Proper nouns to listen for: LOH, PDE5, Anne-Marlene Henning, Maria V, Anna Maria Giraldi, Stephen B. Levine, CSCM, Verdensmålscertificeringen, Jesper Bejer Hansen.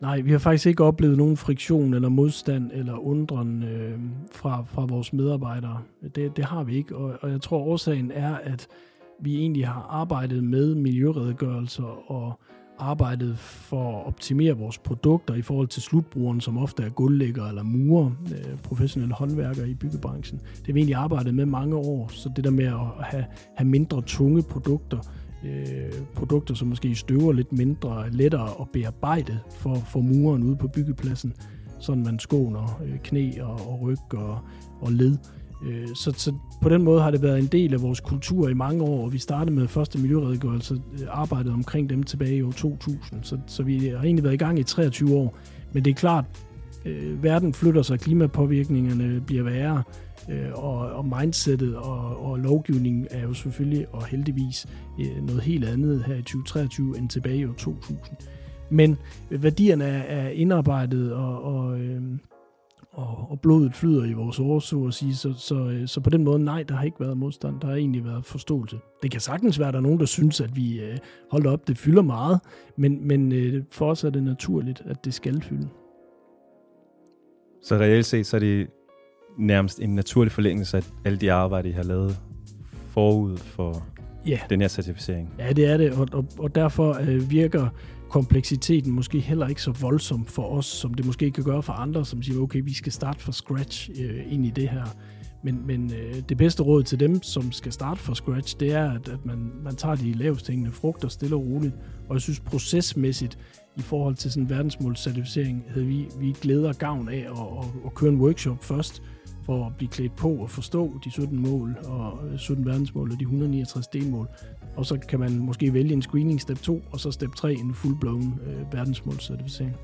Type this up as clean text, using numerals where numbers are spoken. Nej, vi har faktisk ikke oplevet nogen friktion eller modstand eller undren fra vores medarbejdere. Det har vi ikke, og jeg tror årsagen er, at vi egentlig har arbejdet med miljøredegørelser og arbejdet for at optimere vores produkter i forhold til slutbrugeren, som ofte er gulvlæggere eller murer, professionelle håndværkere i byggebranchen. Det har vi egentlig arbejdet med mange år, så det der med at have mindre tunge produkter, som måske støver lidt mindre, lettere at bearbejde for mureren ude på byggepladsen, sådan man skåner knæ og ryg og led. Så på den måde har det været en del af vores kultur i mange år, og vi startede med første miljøredegørelse, arbejdet omkring dem tilbage i år 2000, så vi har egentlig været i gang i 23 år, men det er klart, verden flytter sig, klimapåvirkningerne bliver værre, og mindsetet og lovgivningen er jo selvfølgelig og heldigvis noget helt andet her i 2023 end tilbage i år 2000. Men værdierne er indarbejdet, og blodet flyder i vores år, så at sige, så på den måde, nej, der har ikke været modstand, der har egentlig været forståelse. Det kan sagtens være, at der er nogen, der synes, at vi holder op, det fylder meget, men for os er det naturligt, at det skal fylde. Så reelt set, så er det nærmest en naturlig forlængelse af alle de arbejde, I har lavet forud for den her certificering. Ja, det er det, og derfor virker kompleksiteten måske heller ikke så voldsom for os, som det måske kan gøre for andre, som siger, okay, vi skal starte fra scratch ind i det her. Men det bedste råd til dem, som skal starte fra scratch, det er, at man tager de lavest hængende frugter stille og roligt. Og jeg synes procesmæssigt, i forhold til sådan en verdensmålscertificering, havde vi glæder og gavn af at køre en workshop først, for at blive klædt på og forstå de 17 mål og 17 verdensmål og de 169 delmål. Og så kan man måske vælge en screening step 2, og så step 3 en full-blown verdensmålscertificering.